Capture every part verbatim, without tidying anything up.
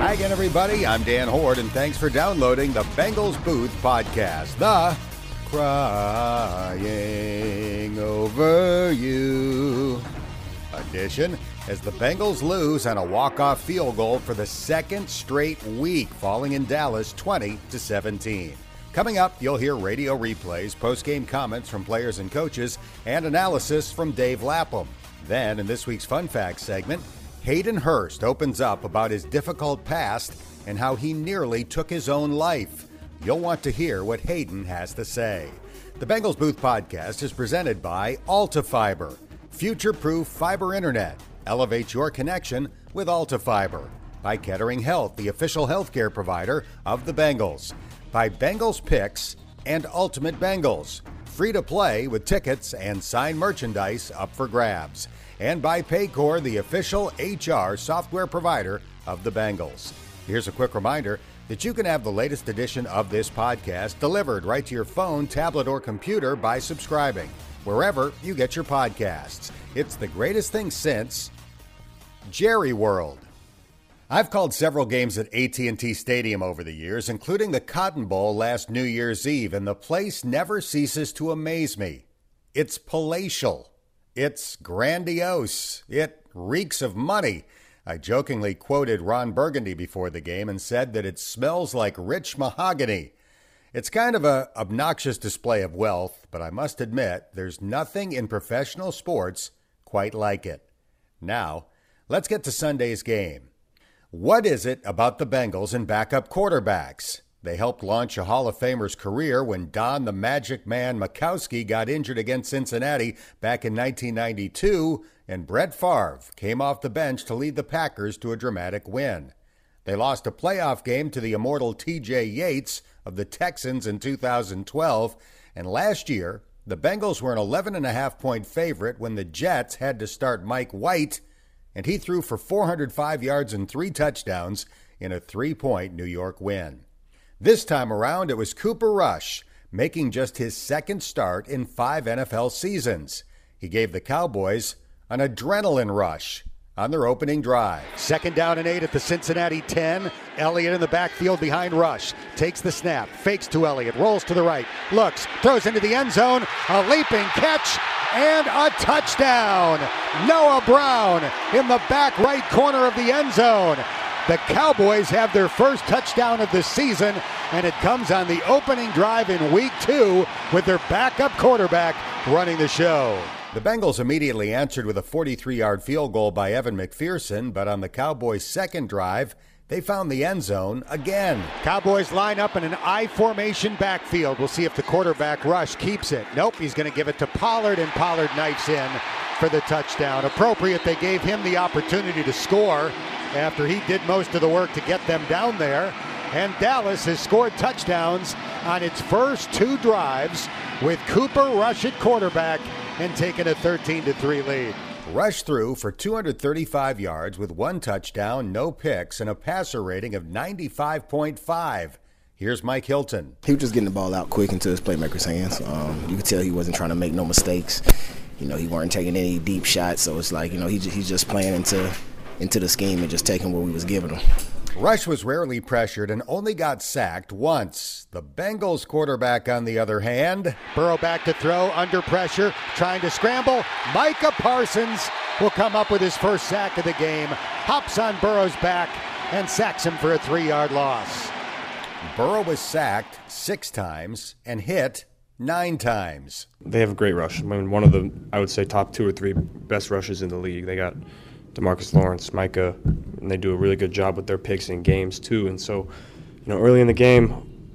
Hi again, everybody. I'm Dan Horde, and thanks for downloading the Bengals Booth Podcast. The Crying Over You edition, as the Bengals lose on a walk-off field goal for the second straight week, falling in Dallas twenty to seventeen. Coming up, you'll hear radio replays, post-game comments from players and coaches, and analysis from Dave Lapham. Then, in this week's Fun Facts segment, Hayden Hurst opens up about his difficult past and how he nearly took his own life. You'll want to hear what Hayden has to say. The Bengals Booth Podcast is presented by AltaFiber. Future-proof fiber internet. Elevate your connection with AltaFiber. By Kettering Health, the official healthcare provider of the Bengals. By Bengals Picks and Ultimate Bengals. Free to play with tickets and signed merchandise up for grabs. And by Paycor, the official H R software provider of the Bengals. Here's a quick reminder that you can have the latest edition of this podcast delivered right to your phone, tablet, or computer by subscribing wherever you get your podcasts. It's the greatest thing since Jerry World. I've called several games at A T and T Stadium over the years, including the Cotton Bowl last New Year's Eve, and the place never ceases to amaze me. It's palatial. It's grandiose. It reeks of money. I jokingly quoted Ron Burgundy before the game and said that it smells like rich mahogany. It's kind of an obnoxious display of wealth, but I must admit there's nothing in professional sports quite like it. Now, let's get to Sunday's game. What is it about the Bengals and backup quarterbacks? They helped launch a Hall of Famer's career when Don the Magic Man Mikowski got injured against Cincinnati back in nineteen ninety-two, and Brett Favre came off the bench to lead the Packers to a dramatic win. They lost a playoff game to the immortal T J. Yates of the Texans in two thousand twelve, and last year, the Bengals were an eleven and a half point favorite when the Jets had to start Mike White, and he threw for four hundred five yards and three touchdowns in a three-point New York win. This time around, it was Cooper Rush, making just his second start in five N F L seasons. He gave the Cowboys an adrenaline rush on their opening drive. Second down and eight at the Cincinnati ten. Elliott in the backfield behind Rush. Takes the snap, fakes to Elliott, rolls to the right, looks, throws into the end zone. A leaping catch and a touchdown. Noah Brown in the back right corner of the end zone. The Cowboys have their first touchdown of the season, and it comes on the opening drive in week two with their backup quarterback running the show. The Bengals immediately answered with a forty-three yard field goal by Evan McPherson, but on the Cowboys' second drive, they found the end zone again. Cowboys line up in an I-formation backfield. We'll see if the quarterback Rush keeps it. Nope, he's going to give it to Pollard, and Pollard knifes in for the touchdown. Appropriate, they gave him the opportunity to score after he did most of the work to get them down there. And Dallas has scored touchdowns on its first two drives with Cooper Rush at quarterback and taking a thirteen to three lead. Rush threw for two hundred thirty-five yards with one touchdown, no picks, and a passer rating of ninety-five point five. Here's Mike Hilton. He was just getting the ball out quick into his playmaker's hands. Um, you could tell he wasn't trying to make no mistakes. You know, he weren't taking any deep shots, so it's like, you know, he he's just playing into, into the scheme and just taking what we was giving him. Rush was rarely pressured and only got sacked once. The Bengals quarterback, on the other hand. Burrow back to throw, under pressure, trying to scramble. Micah Parsons will come up with his first sack of the game. Hops on Burrow's back and sacks him for a three yard loss. Burrow was sacked six times and hit nine times. They have a great rush. I mean, one of the, I would say, top two or three best rushes in the league. They got DeMarcus Lawrence, Micah, and they do a really good job with their picks in games too. And so, you know, early in the game,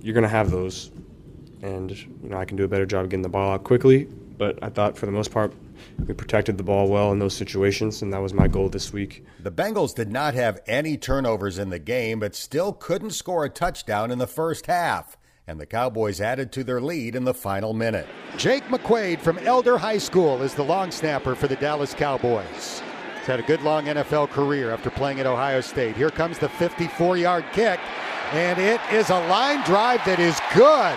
you're going to have those. And, you know, I can do a better job of getting the ball out quickly. But I thought for the most part, we protected the ball well in those situations, and that was my goal this week. The Bengals did not have any turnovers in the game, but still couldn't score a touchdown in the first half. And the Cowboys added to their lead in the final minute. Jake McQuaid from Elder High School is the long snapper for the Dallas Cowboys. He's had a good long N F L career after playing at Ohio State. Here comes the fifty-four yard kick, and it is a line drive that is good.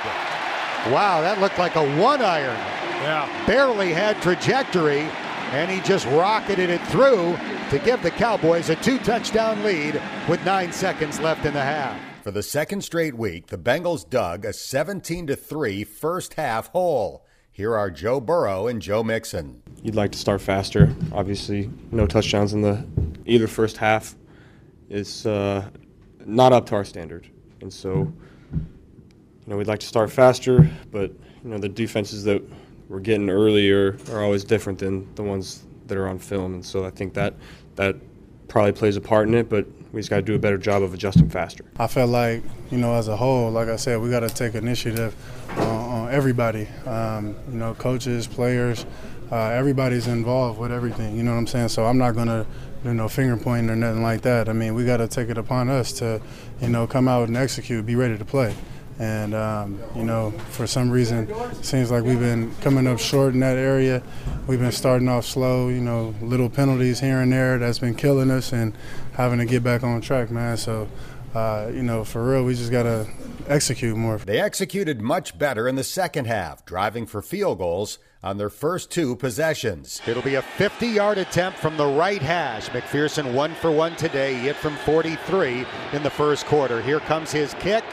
Wow, that looked like a one iron. Yeah. Barely had trajectory, and he just rocketed it through to give the Cowboys a two-touchdown lead with nine seconds left in the half. For the second straight week, the Bengals dug a seventeen to three first-half hole. Here are Joe Burrow and Joe Mixon. You'd like to start faster. Obviously, no touchdowns in the either first half is uh, not up to our standard. And so, you know, we'd like to start faster, but, you know, the defenses that we're getting earlier are always different than the ones that are on film. And so I think that that probably plays a part in it, but we just got to do a better job of adjusting faster. I felt like, you know, as a whole, like I said, we got to take initiative uh, on everybody, um, you know, coaches, players, uh, everybody's involved with everything, you know what I'm saying? So I'm not going to, you know, finger pointing or nothing like that. I mean, we got to take it upon us to, you know, come out and execute, be ready to play. And, um, you know, for some reason, it seems like we've been coming up short in that area. We've been starting off slow, you know, little penalties here and there that's been killing us and having to get back on track, man. So, uh, you know, for real, we just got to execute more. They executed much better in the second half, driving for field goals on their first two possessions. It'll be a fifty-yard attempt from the right hash. McPherson one for one today. He hit from forty-three in the first quarter. Here comes his kick.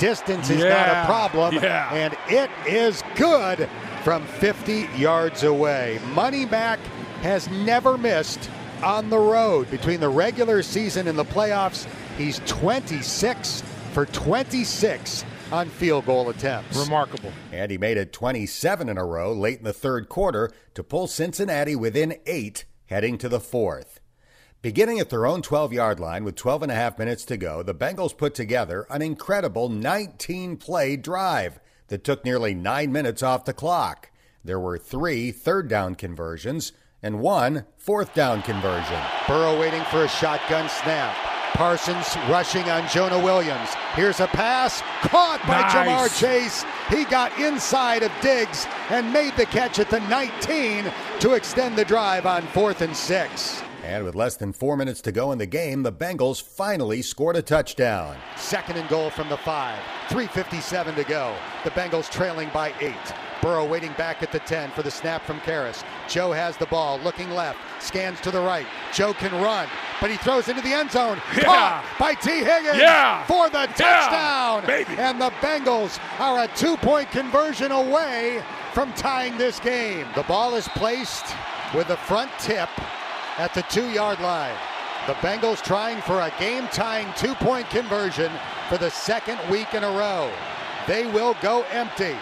Distance is yeah, not a problem, yeah. and it is good from fifty yards away. Money Mac has never missed on the road. Between the regular season and the playoffs, he's twenty-six for twenty-six on field goal attempts. Remarkable. And he made it twenty-seven in a row late in the third quarter to pull Cincinnati within eight heading to the fourth. Beginning at their own twelve-yard line with twelve and a half minutes to go, the Bengals put together an incredible nineteen-play drive that took nearly nine minutes off the clock. There were three third-down conversions and one fourth-down conversion. Burrow waiting for a shotgun snap. Parsons rushing on Jonah Williams. Here's a pass caught by nice. Jamar Chase. He got inside of Diggs and made the catch at the nineteen to extend the drive on fourth and six. And with less than four minutes to go in the game, the Bengals finally scored a touchdown. Second and goal from the five. three fifty-seven to go. The Bengals trailing by eight. Burrow waiting back at the ten for the snap from Karras. Joe has the ball, looking left, scans to the right. Joe can run, but he throws into the end zone. Yeah. Caught by T. Higgins yeah. for the touchdown. Yeah, baby. And the Bengals are a two-point conversion away from tying this game. The ball is placed with the front tip at the two-yard line. The Bengals trying for a game-tying two-point conversion for the second week in a row. They will go empty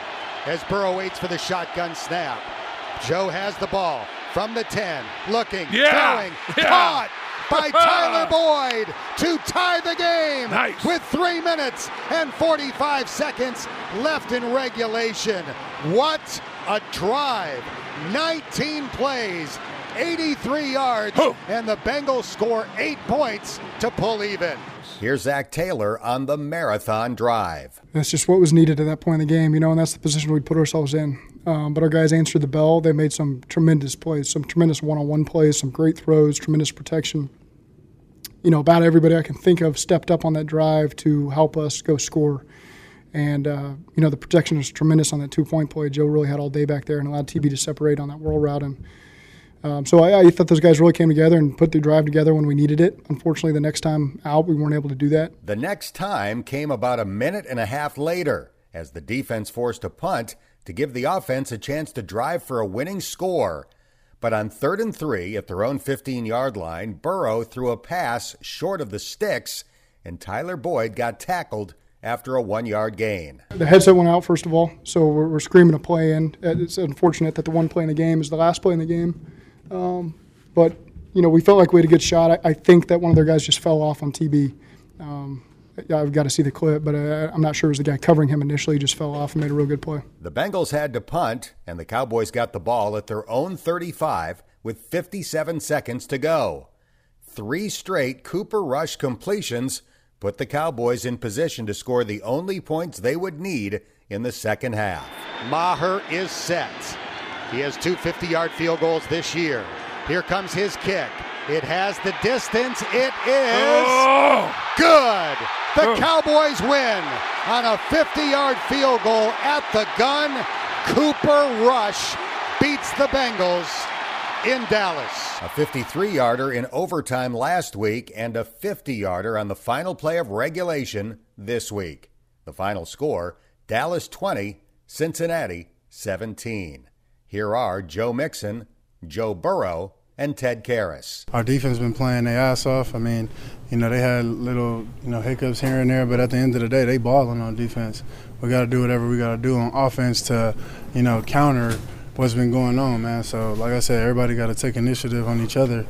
as Burrow waits for the shotgun snap. Joe has the ball from the ten, looking, yeah, throwing, yeah. caught by Tyler Boyd to tie the game nice. With three minutes and forty-five seconds left in regulation. What a drive! nineteen plays. eighty-three yards, oh. and the Bengals score eight points to pull even. Here's Zach Taylor on the marathon drive. That's just what was needed at that point in the game, you know, and that's the position we put ourselves in. Um, but our guys answered the bell. They made some tremendous plays, some tremendous one-on-one plays, some great throws, tremendous protection. You know, about everybody I can think of stepped up on that drive to help us go score. And, uh, you know, the protection was tremendous on that two-point play. Joe really had all day back there and allowed T B to separate on that whirl route. And Um, so I, I thought those guys really came together and put the drive together when we needed it. Unfortunately, the next time out, we weren't able to do that. The next time came about a minute and a half later as the defense forced a punt to give the offense a chance to drive for a winning score. But on third and three at their own fifteen-yard line, Burrow threw a pass short of the sticks, and Tyler Boyd got tackled after a one-yard gain. The headset went out, first of all, so we're, we're screaming a play in. It's unfortunate that the one play in the game is the last play in the game. Um, but, you know, we felt like we had a good shot. I, I think that one of their guys just fell off on T B. Um, I've got to see the clip, but uh, I'm not sure it was the guy covering him initially. He just fell off and made a real good play. The Bengals had to punt, and the Cowboys got the ball at their own thirty-five with fifty-seven seconds to go. Three straight Cooper Rush completions put the Cowboys in position to score the only points they would need in the second half. Maher is set. He has two fifty-yard field goals this year. Here comes his kick. It has the distance. It is oh. good. The oh. Cowboys win on a fifty-yard field goal at the gun. Cooper Rush beats the Bengals in Dallas. A fifty-three-yarder in overtime last week and a fifty-yarder on the final play of regulation this week. The final score, Dallas twenty, Cincinnati seventeen. Here are Joe Mixon, Joe Burrow, and Ted Karras. Our defense has been playing their ass off. I mean, you know, they had little, you know, hiccups here and there, but at the end of the day, they balling on defense. We got to do whatever we got to do on offense to, you know, counter what's been going on, man. So, like I said, everybody got to take initiative on each other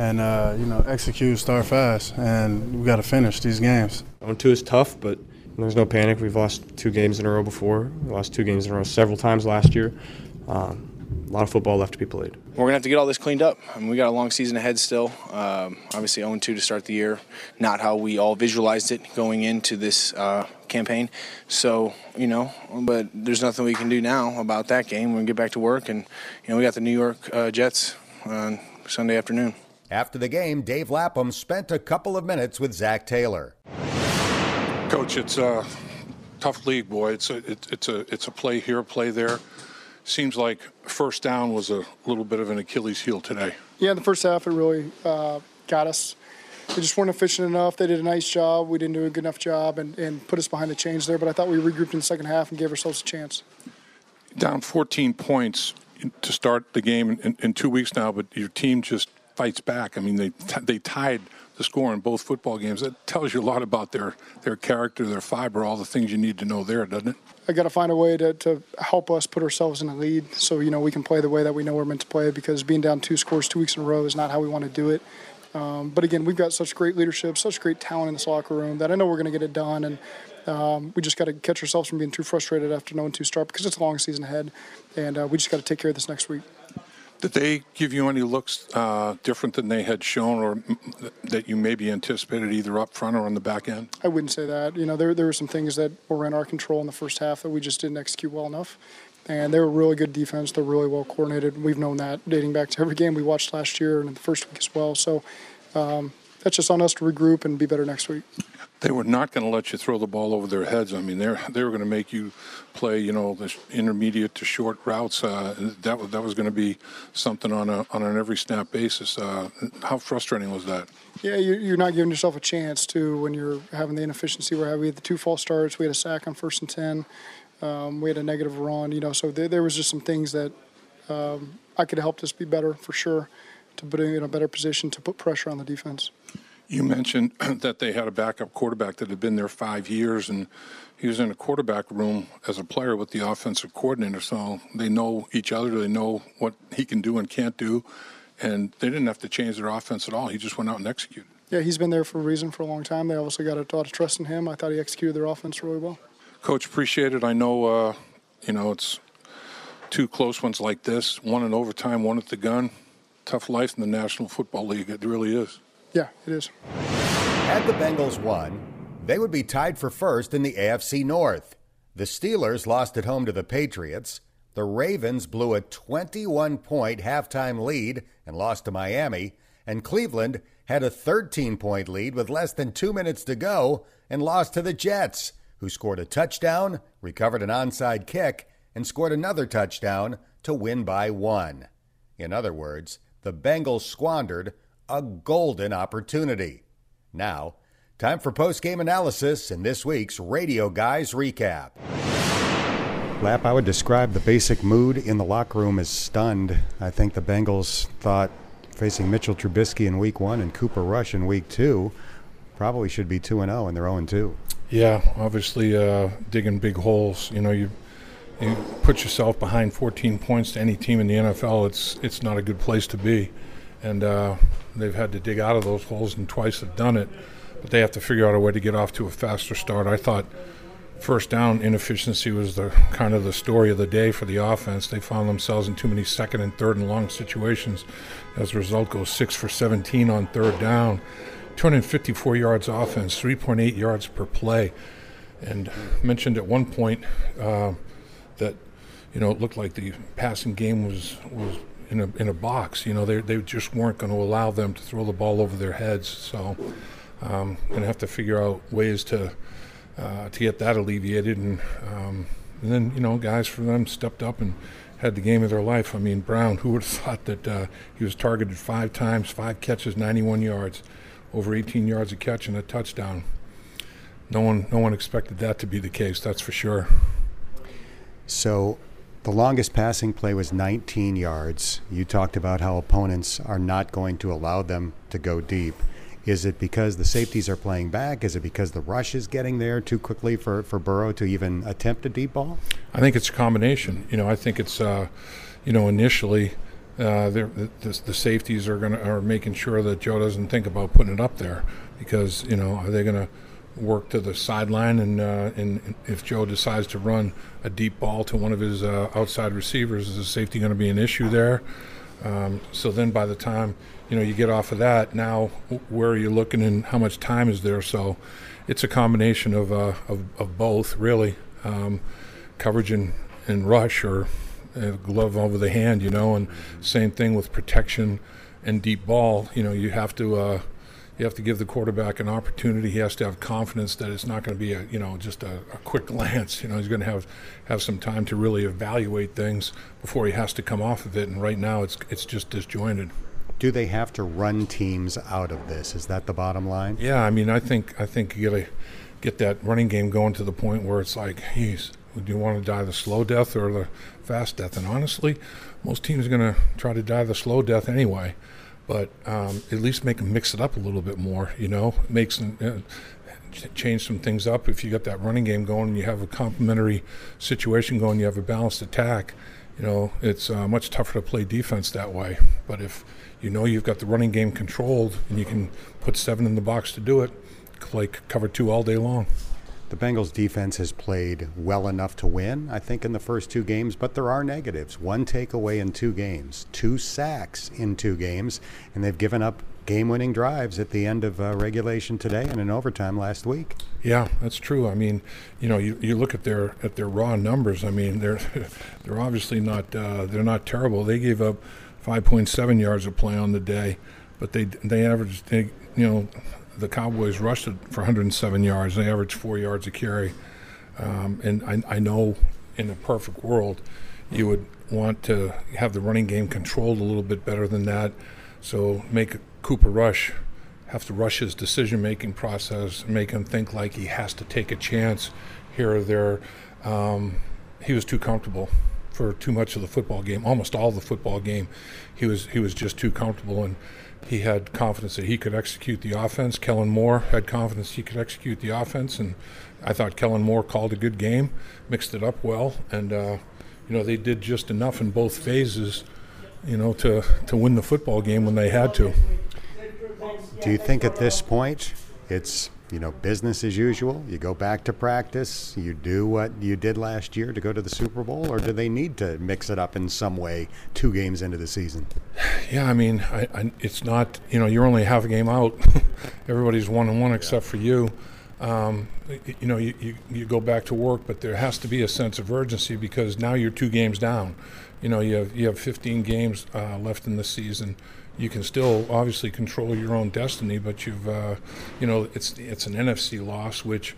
and, uh, you know, execute, start fast, and we got to finish these games. oh and two is tough, but there's no panic. We've lost two games in a row before. We lost two games in a row several times last year. Um, A lot of football left to be played. We're going to have to get all this cleaned up. I mean, we got a long season ahead still. Um, obviously oh and two to start the year, not how we all visualized it going into this uh, campaign. So, you know, but there's nothing we can do now about that game. We're going to get back to work, and, you know, we got the New York uh, Jets on Sunday afternoon. After the game, Dave Lapham spent a couple of minutes with Zach Taylor. Coach, it's a tough league, boy. It's a, it, it's a, it's a play here, play there. Seems like first down was a little bit of an Achilles heel today. Yeah, in the first half it really uh, got us. They just weren't efficient enough. They did a nice job. We didn't do a good enough job and, and put us behind the chains there, but I thought we regrouped in the second half and gave ourselves a chance. Down fourteen points to start the game in, in, in two weeks now, but your team just fights back. I mean, they t- they tied the score in both football games. That tells you a lot about their, their character, their fiber, all the things you need to know there, doesn't it? I got to find a way to, to help us put ourselves in the lead so, you know, we can play the way that we know we're meant to play, because being down two scores two weeks in a row is not how we want to do it. Um, but, again, we've got such great leadership, such great talent in this locker room that I know we're going to get it done, and um, we just got to catch ourselves from being too frustrated after knowing two start, because it's a long season ahead, and uh, we just got to take care of this next week. Did they give you any looks uh, different than they had shown, or that you maybe anticipated either up front or on the back end? I wouldn't say that. You know, there there were some things that were in our control in the first half that we just didn't execute well enough. And they were really good defense. They're really well coordinated. We've known that dating back to every game we watched last year and in the first week as well. So um, that's just on us to regroup and be better next week. They were not going to let you throw the ball over their heads. I mean, they they were going to make you play, you know, the intermediate to short routes. Uh, that was that was going to be something on a on an every snap basis. Uh, how frustrating was that? Yeah, you're not giving yourself a chance to when you're having the inefficiency. Where we had the two false starts, we had a sack on first and ten, um, we had a negative run. You know, so there, there was just some things that um, I could have helped us be better for sure, to put in a better position to put pressure on the defense. You mentioned that they had a backup quarterback that had been there five years, and he was in a quarterback room as a player with the offensive coordinator, so they know each other, they know what he can do and can't do, and they didn't have to change their offense at all. He just went out and executed. Yeah, he's been there for a reason for a long time. They obviously got a lot of trust in him. I thought he executed their offense really well. Coach, appreciate it. I know, uh, you know, it's two close ones like this, one in overtime, one at the gun. Tough life in the National Football League. It really is. Yeah, it is. Had the Bengals won, they would be tied for first in the A F C North. The Steelers lost at home to the Patriots. The Ravens blew a twenty-one point halftime lead and lost to Miami. And Cleveland had a thirteen point lead with less than two minutes to go and lost to the Jets, who scored a touchdown, recovered an onside kick, and scored another touchdown to win by one. In other words, the Bengals squandered a golden opportunity. Now, time for post-game analysis in this week's Radio Guys Recap. Lap, I would describe the basic mood in the locker room as stunned. I think the Bengals thought facing Mitchell Trubisky in week one and Cooper Rush in week two probably should be two and oh, and they're oh and two. Yeah, obviously uh, digging big holes. You know, you you put yourself behind fourteen points to any team in the N F L, it's it's not a good place to be. And uh, they've had to dig out of those holes, and twice have done it. But they have to figure out a way to get off to a faster start. I thought first down inefficiency was the kind of the story of the day for the offense. They found themselves in too many second and third and long situations. As a result, goes six for seventeen on third down. two hundred fifty-four yards offense, three point eight yards per play. And mentioned at one point uh, that, you know, it looked like the passing game was was – in a in a box. You know, they they just weren't going to allow them to throw the ball over their heads. So um going to have to figure out ways to uh, to get that alleviated. And, um, and then, you know, guys for them stepped up and, had the game of their life. I mean, Brown, who would have thought that uh, he was targeted five times, five catches, ninety-one yards, over eighteen yards a catch and a touchdown. No one, no one expected that to be the case, that's for sure. So the longest passing play was nineteen yards. You talked about how opponents are not going to allow them to go deep. Is it because the safeties are playing back? Is it because the rush is getting there too quickly for, for Burrow to even attempt a deep ball? I think it's a combination. You know, I think it's, uh, you know, initially uh, the, the, the safeties are gonna are making sure that Joe doesn't think about putting it up there because, you know, are they going to work to the sideline and uh, and if Joe decides to run a deep ball to one of his uh, outside receivers, is the safety going to be an issue there? Um, so then by the time, you know, you get off of that, now where are you looking and how much time is there? So it's a combination of uh, of, of both, really, um, coverage and, and rush or uh, glove over the hand, you know, and same thing with protection and deep ball. You know, you have to uh, you have to give the quarterback an opportunity. He has to have confidence that it's not going to be, a, you know, just a, a quick glance. You know, he's going to have, have some time to really evaluate things before he has to come off of it. And right now it's it's just disjointed. Do they have to run teams out of this? Is that the bottom line? Yeah, I mean, I think I think you gotta get that running game going to the point where it's like, geez, do you want to die the slow death or the fast death? And honestly, most teams are going to try to die the slow death anyway. But um, at least make them mix it up a little bit more, you know, make some, uh, change some things up. If you got that running game going and you have a complementary situation going, you have a balanced attack, you know, it's uh, much tougher to play defense that way. But if you know you've got the running game controlled and you can put seven in the box to do it, like cover two all day long. The Bengals defense has played well enough to win, I think, in the first two games, but there are negatives. One takeaway in two games, two sacks in two games, and they've given up game-winning drives at the end of uh, regulation today and in overtime last week. Yeah, that's true. I mean, you know, you, you look at their at their raw numbers. I mean, they're they're obviously not uh, they're not terrible. They gave up five point seven yards of play on the day, but they they averaged they you know. The Cowboys rushed it for one hundred seven yards. They averaged four yards a carry. Um, and I, I know in a perfect world, you would want to have the running game controlled a little bit better than that. So make Cooper Rush have to rush his decision-making process, make him think like he has to take a chance here or there. Um, he was too comfortable for too much of the football game, almost all the football game. He was he was just too comfortable, and he had confidence that he could execute the offense. Kellen Moore had confidence he could execute the offense, and I thought Kellen Moore called a good game, mixed it up well, and uh, you know, they did just enough in both phases, you know, to, to win the football game when they had to. Do you think at this point it's, you know, business as usual? You go back to practice, you do what you did last year to go to the Super Bowl, or do they need to mix it up in some way two games into the season? Yeah, I mean, I, I, it's not, you know, you're only half a game out. Everybody's one and one except yeah. for you. Um, you know, you, you, you go back to work, but there has to be a sense of urgency because now you're two games down. You know, you have, you have fifteen games uh, left in the season. You can still obviously control your own destiny, but you've, uh, you know, it's it's an N F C loss, which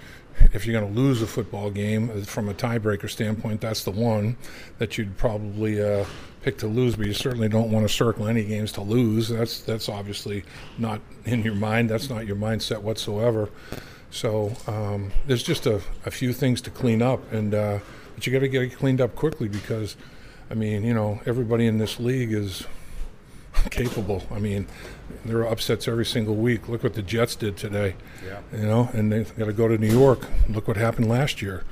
if you're going to lose a football game from a tiebreaker standpoint, that's the one that you'd probably uh, pick to lose, but you certainly don't want to circle any games to lose. That's, that's obviously not in your mind. That's not your mindset whatsoever. So um, there's just a, a few things to clean up, and uh, but you got to get it cleaned up quickly because, I mean, you know, everybody in this league is capable. I mean, there are upsets every single week. Look what the Jets did today, yeah. you know, and they've got to go to New York. Look what happened last year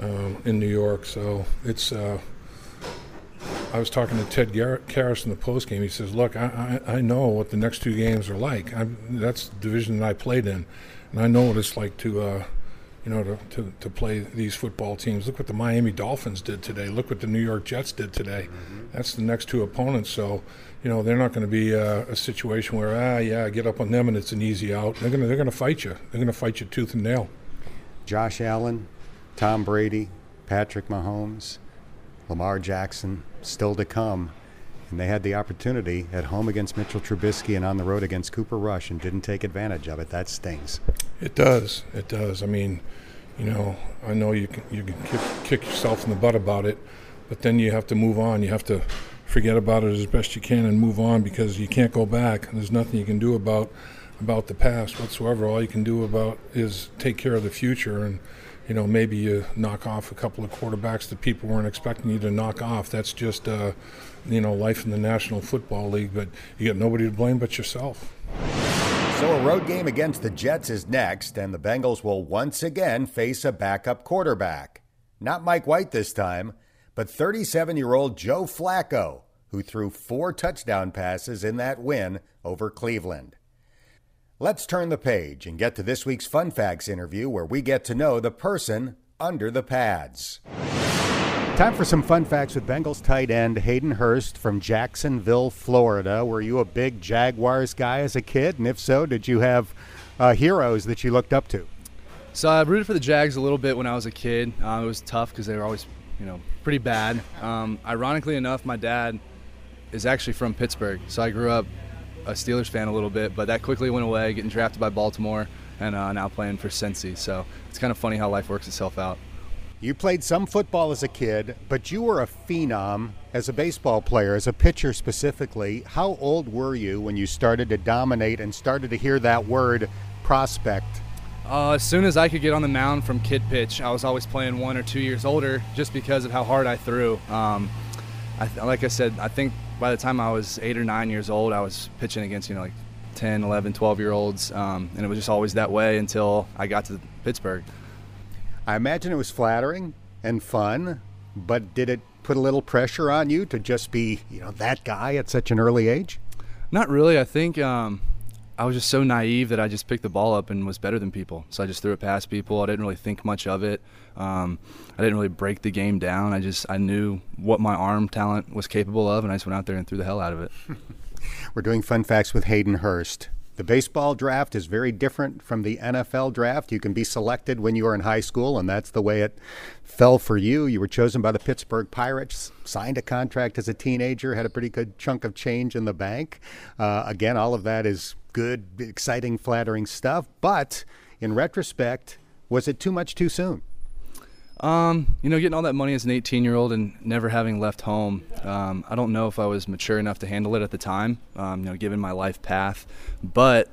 um, in New York. So it's uh, – I was talking to Ted Karras in the postgame. He says, look, I, I, I know what the next two games are like. I'm, that's the division that I played in. And I know what it's like to, uh, you know, to, to, to play these football teams. Look what the Miami Dolphins did today. Look what the New York Jets did today. Mm-hmm. That's the next two opponents. So, you know, they're not going to be uh, a situation where, ah, yeah, I get up on them and it's an easy out. They're going to they're going to fight you. They're going to fight you tooth and nail. Josh Allen, Tom Brady, Patrick Mahomes, Lamar Jackson, still to come. And they had the opportunity at home against Mitchell Trubisky and on the road against Cooper Rush and didn't take advantage of it. That stings. It does. It does. I mean, you know, I know you can, you can kick, kick yourself in the butt about it, but then you have to move on. You have to forget about it as best you can and move on, because you can't go back. There's nothing you can do about about the past whatsoever. All you can do about is take care of the future, and you know, maybe you knock off a couple of quarterbacks that people weren't expecting you to knock off. That's just, uh, you know, life in the National Football League, but you got nobody to blame but yourself. So a road game against the Jets is next, and the Bengals will once again face a backup quarterback. Not Mike White this time, but thirty-seven-year-old Joe Flacco, who threw four touchdown passes in that win over Cleveland. Let's turn the page and get to this week's Fun Facts interview, where we get to know the person under the pads. Time for some fun facts with Bengals tight end Hayden Hurst from Jacksonville, Florida. Were you a big Jaguars guy as a kid? And if so, did you have uh, heroes that you looked up to? So I rooted for the Jags a little bit when I was a kid. Uh, it was tough because they were always, you know, pretty bad. Um, ironically enough, my dad is actually from Pittsburgh, so I grew up a Steelers fan a little bit, but that quickly went away, getting drafted by Baltimore, and uh, now playing for Cincy. So it's kind of funny how life works itself out. You played some football as a kid, but you were a phenom as a baseball player, as a pitcher specifically. How old were you when you started to dominate and started to hear that word prospect? Uh, as soon as I could get on the mound from kid pitch, I was always playing one or two years older just because of how hard I threw. Um, I th- like I said, I think by the time I was eight or nine years old, I was pitching against, you know, like ten, eleven, twelve-year-olds, um, and it was just always that way until I got to Pittsburgh. I imagine it was flattering and fun, but did it put a little pressure on you to just be, you know, that guy at such an early age? Not really. I think um, I was just so naive that I just picked the ball up and was better than people. So I just threw it past people. I didn't really think much of it. Um, I didn't really break the game down. I just I knew what my arm talent was capable of, and I just went out there and threw the hell out of it. We're doing Fun Facts with Hayden Hurst. The baseball draft is very different from the N F L draft. You can be selected when you are in high school, and that's the way it fell for you. You were chosen by the Pittsburgh Pirates, signed a contract as a teenager, had a pretty good chunk of change in the bank. Uh, again, all of that is good, exciting, flattering stuff. But in retrospect, was it too much too soon? Um, you know, getting all that money as an eighteen-year-old and never having left home, um, I don't know if I was mature enough to handle it at the time, um, you know, given my life path. But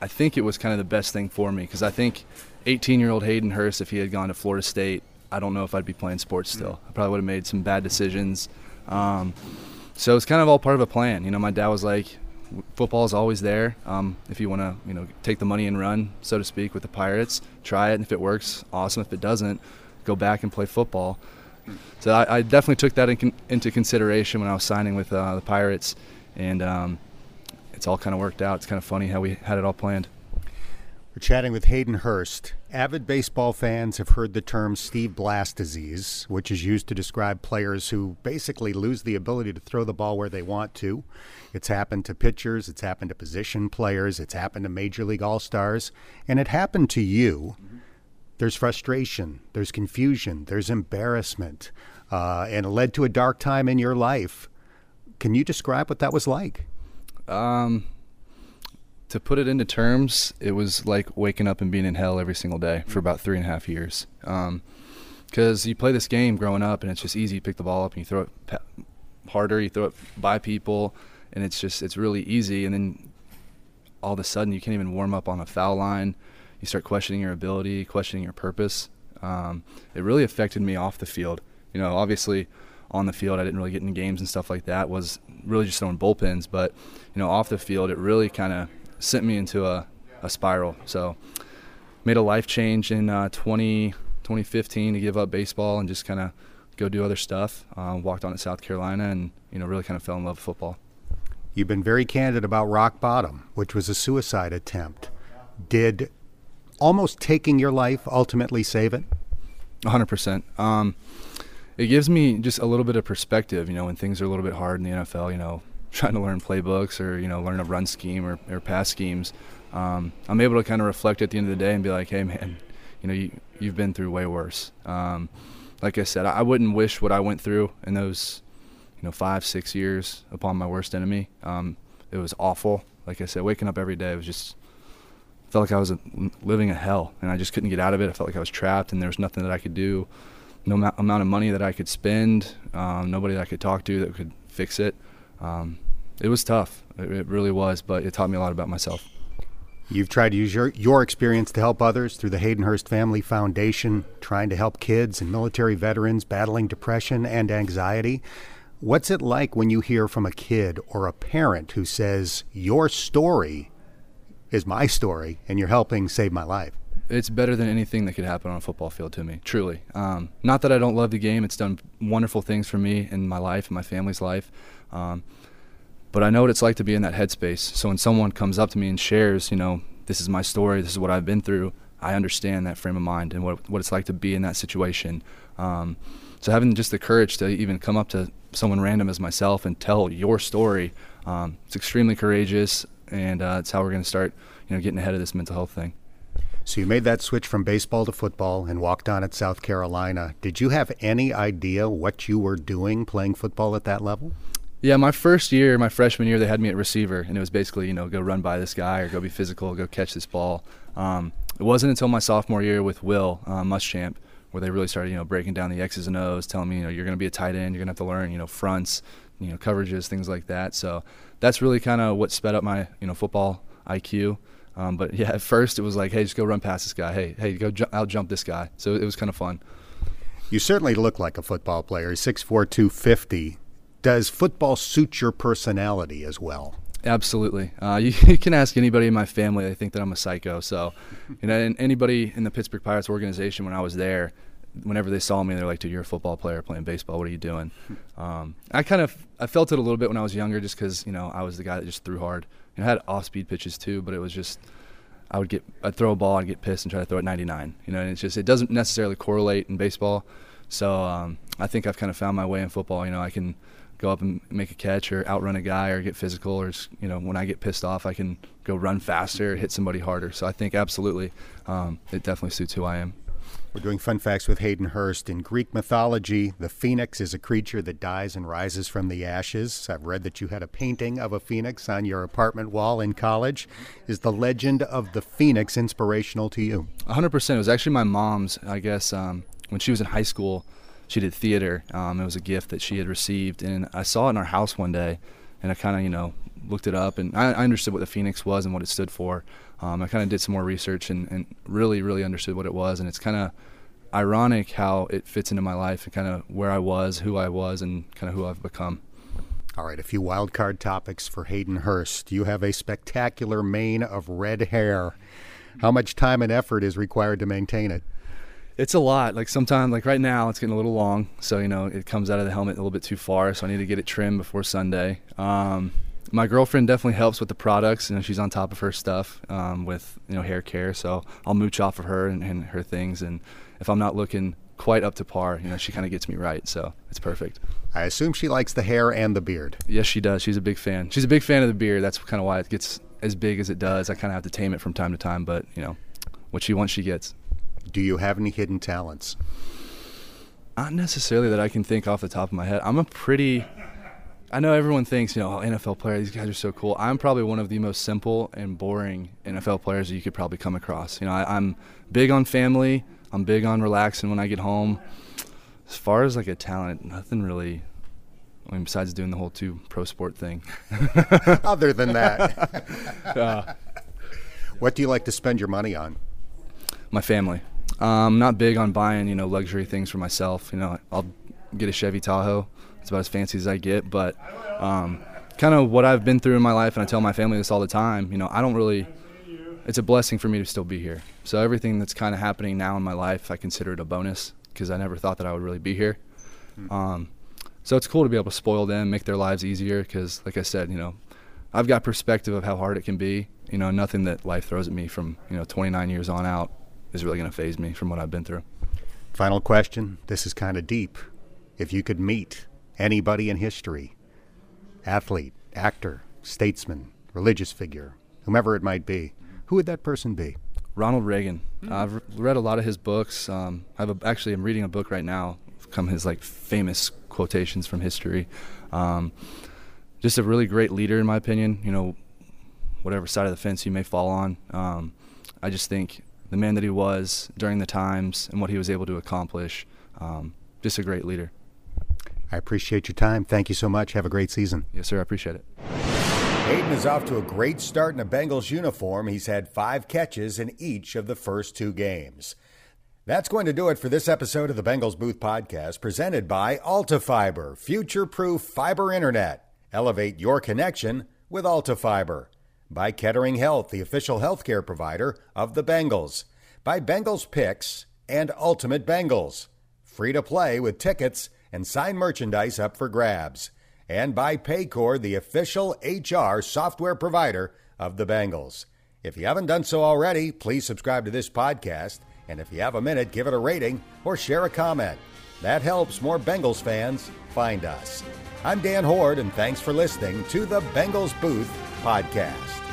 I think it was kind of the best thing for me, because I think eighteen-year-old Hayden Hurst, if he had gone to Florida State, I don't know if I'd be playing sports still. I probably would have made some bad decisions. Um, so it's kind of all part of a plan. You know, my dad was like, football is always there. Um, if you want to, you know, take the money and run, so to speak, with the Pirates, try it. And if it works, awesome. If it doesn't, go back and play football. So I, I definitely took that in con- into consideration when I was signing with uh, the Pirates, and um, it's all kind of worked out. It's kind of funny how we had it all planned. We're chatting with Hayden Hurst. Avid baseball fans have heard the term Steve Blass disease, which is used to describe players who basically lose the ability to throw the ball where they want to. It's happened to pitchers, it's happened to position players, it's happened to Major League All-Stars, and it happened to you. Mm-hmm. There's frustration, there's confusion, there's embarrassment, uh, and it led to a dark time in your life. Can you describe what that was like? Um, to put it into terms, it was like waking up and being in hell every single day for about three and a half years. Um, because you play this game growing up, and it's just easy. You pick the ball up and you throw it pe- harder, you throw it by people, and it's just, it's really easy. And then all of a sudden, you can't even warm up on a foul line. You start questioning your ability, questioning your purpose. Um, it really affected me off the field. You know, obviously on the field, I didn't really get in games and stuff like that. Was really just throwing bullpens. But, you know, off the field, it really kind of sent me into a, a spiral. So made a life change in uh, twenty fifteen to give up baseball and just kind of go do other stuff. Uh, walked on to South Carolina and, you know, really kind of fell in love with football. You've been very candid about rock bottom, which was a suicide attempt. Did almost taking your life ultimately save it? one hundred percent. Um, it gives me just a little bit of perspective, you know, when things are a little bit hard in the N F L, you know, trying to learn playbooks or, you know, learn a run scheme or, or pass schemes. Um, I'm able to kind of reflect at the end of the day and be like, hey, man, you know, you, you've been through way worse. Um, like I said, I, I wouldn't wish what I went through in those, you know, five, six years upon my worst enemy. Um, it was awful. Like I said, waking up every day was just felt like I was living a hell, and I just couldn't get out of it. I felt like I was trapped, and there was nothing that I could do, no amount of money that I could spend, um, nobody that I could talk to that could fix it. Um, it was tough. It, it really was, but it taught me a lot about myself. You've tried to use your, your experience to help others through the Haydenhurst Family Foundation, trying to help kids and military veterans battling depression and anxiety. What's it like when you hear from a kid or a parent who says, your story is my story and you're helping save my life? It's better than anything that could happen on a football field to me, truly. Um, not that I don't love the game. It's done wonderful things for me in my life, in my family's life. Um, but I know what it's like to be in that headspace. So when someone comes up to me and shares, you know, this is my story, this is what I've been through, I understand that frame of mind and what what it's like to be in that situation. Um, so having just the courage to even come up to someone random as myself and tell your story, um, it's extremely courageous, and uh, it's how we're going to start, you know, getting ahead of this mental health thing. So you made that switch from baseball to football and walked on at South Carolina. Did you have any idea what you were doing playing football at that level? Yeah, my first year, my freshman year, they had me at receiver, and it was basically, you know, go run by this guy or go be physical, go catch this ball. Um, it wasn't until my sophomore year with Will uh, Muschamp where they really started, you know, breaking down the X's and O's, telling me, you know, you're going to be a tight end, you're going to have to learn, you know, fronts, you know, coverages, things like that. So that's really kind of what sped up my, you know, football I Q. Um, but yeah, at first it was like, hey, just go run past this guy. Hey, hey, go ju- out jump this guy. So it was kind of fun. You certainly look like a football player, six four, two fifty. Does football suit your personality as well? Absolutely. Uh, you, you can ask anybody in my family. They think that I'm a psycho. So, you know, and anybody in the Pittsburgh Pirates organization when I was there, whenever they saw me, they're like, dude, you're a football player playing baseball. What are you doing? Um, I kind of I felt it a little bit when I was younger just because, you know, I was the guy that just threw hard. And I had off-speed pitches too, but it was just I would get I'd throw a ball, I'd get pissed and try to throw it ninety-nine. You know, and it's just it doesn't necessarily correlate in baseball. So um, I think I've kind of found my way in football. You know, I can go up and make a catch or outrun a guy or get physical or, just, you know, when I get pissed off, I can go run faster, hit somebody harder. So I think absolutely um, it definitely suits who I am. We're doing fun facts with Hayden Hurst. In Greek mythology, the phoenix is a creature that dies and rises from the ashes. I've read that you had a painting of a phoenix on your apartment wall in college. Is the legend of the phoenix inspirational to you? one hundred percent. It was actually my mom's, I guess, um, when she was in high school, she did theater. Um, it was a gift that she had received, and I saw it in our house one day, and I kind of, you know, looked it up, and I, I understood what the phoenix was and what it stood for. Um, I kind of did some more research and, and really, really understood what it was. And it's kind of ironic how it fits into my life and kind of where I was, who I was, and kind of who I've become. All right, a few wild card topics for Hayden Hurst. You have a spectacular mane of red hair. How much time and effort is required to maintain it? It's a lot. Like sometimes, like right now, it's getting a little long. So, you know, it comes out of the helmet a little bit too far. So I need to get it trimmed before Sunday. Um, My girlfriend definitely helps with the products. You know, she's on top of her stuff um, with, you know, hair care. So I'll mooch off of her and, and her things. And if I'm not looking quite up to par, you know, she kind of gets me right. So it's perfect. I assume she likes the hair and the beard. Yes, she does. She's a big fan. She's a big fan of the beard. That's kind of why it gets as big as it does. I kind of have to tame it from time to time. But, you know, what she wants, she gets. Do you have any hidden talents? Not necessarily that I can think off the top of my head. I'm a pretty... I know everyone thinks, you know, oh, N F L player, these guys are so cool. I'm probably one of the most simple and boring N F L players that you could probably come across. You know, I, I'm big on family. I'm big on relaxing when I get home. As far as like a talent, nothing really. I mean, besides doing the whole two pro sport thing. Other than that. uh, what do you like to spend your money on? My family. Um, I'm not big on buying, you know, luxury things for myself. You know, I'll get a Chevy Tahoe. It's about as fancy as I get, but um, kind of what I've been through in my life, and I tell my family this all the time, you know, I don't really, it's a blessing for me to still be here. So everything that's kind of happening now in my life, I consider it a bonus because I never thought that I would really be here. Um, so it's cool to be able to spoil them, make their lives easier because, like I said, you know, I've got perspective of how hard it can be. You know, nothing that life throws at me from, you know, twenty-nine years on out is really going to faze me from what I've been through. Final question. This is kind of deep. If you could meet anybody in history, athlete, actor, statesman, religious figure, whomever it might be, who would that person be? Ronald Reagan. Mm-hmm. Uh, I've read a lot of his books. Um, I've a, actually I'm reading a book right now, come his like famous quotations from history. Um, just a really great leader in my opinion. You know, whatever side of the fence you may fall on, um, I just think the man that he was during the times and what he was able to accomplish. um, just a great leader. I appreciate your time. Thank you so much. Have a great season. Yes, sir. I appreciate it. Aiden is off to a great start in a Bengals uniform. He's had five catches in each of the first two games. That's going to do it for this episode of the Bengals Booth Podcast, presented by AltaFiber, future-proof fiber internet. Elevate your connection with AltaFiber. By Kettering Health, the official healthcare provider of the Bengals. By Bengals Picks and Ultimate Bengals. Free to play with tickets and signed merchandise up for grabs. And by Paycor, the official H R software provider of the Bengals. If you haven't done so already, please subscribe to this podcast. And if you have a minute, give it a rating or share a comment. That helps more Bengals fans find us. I'm Dan Horde, and thanks for listening to the Bengals Booth Podcast.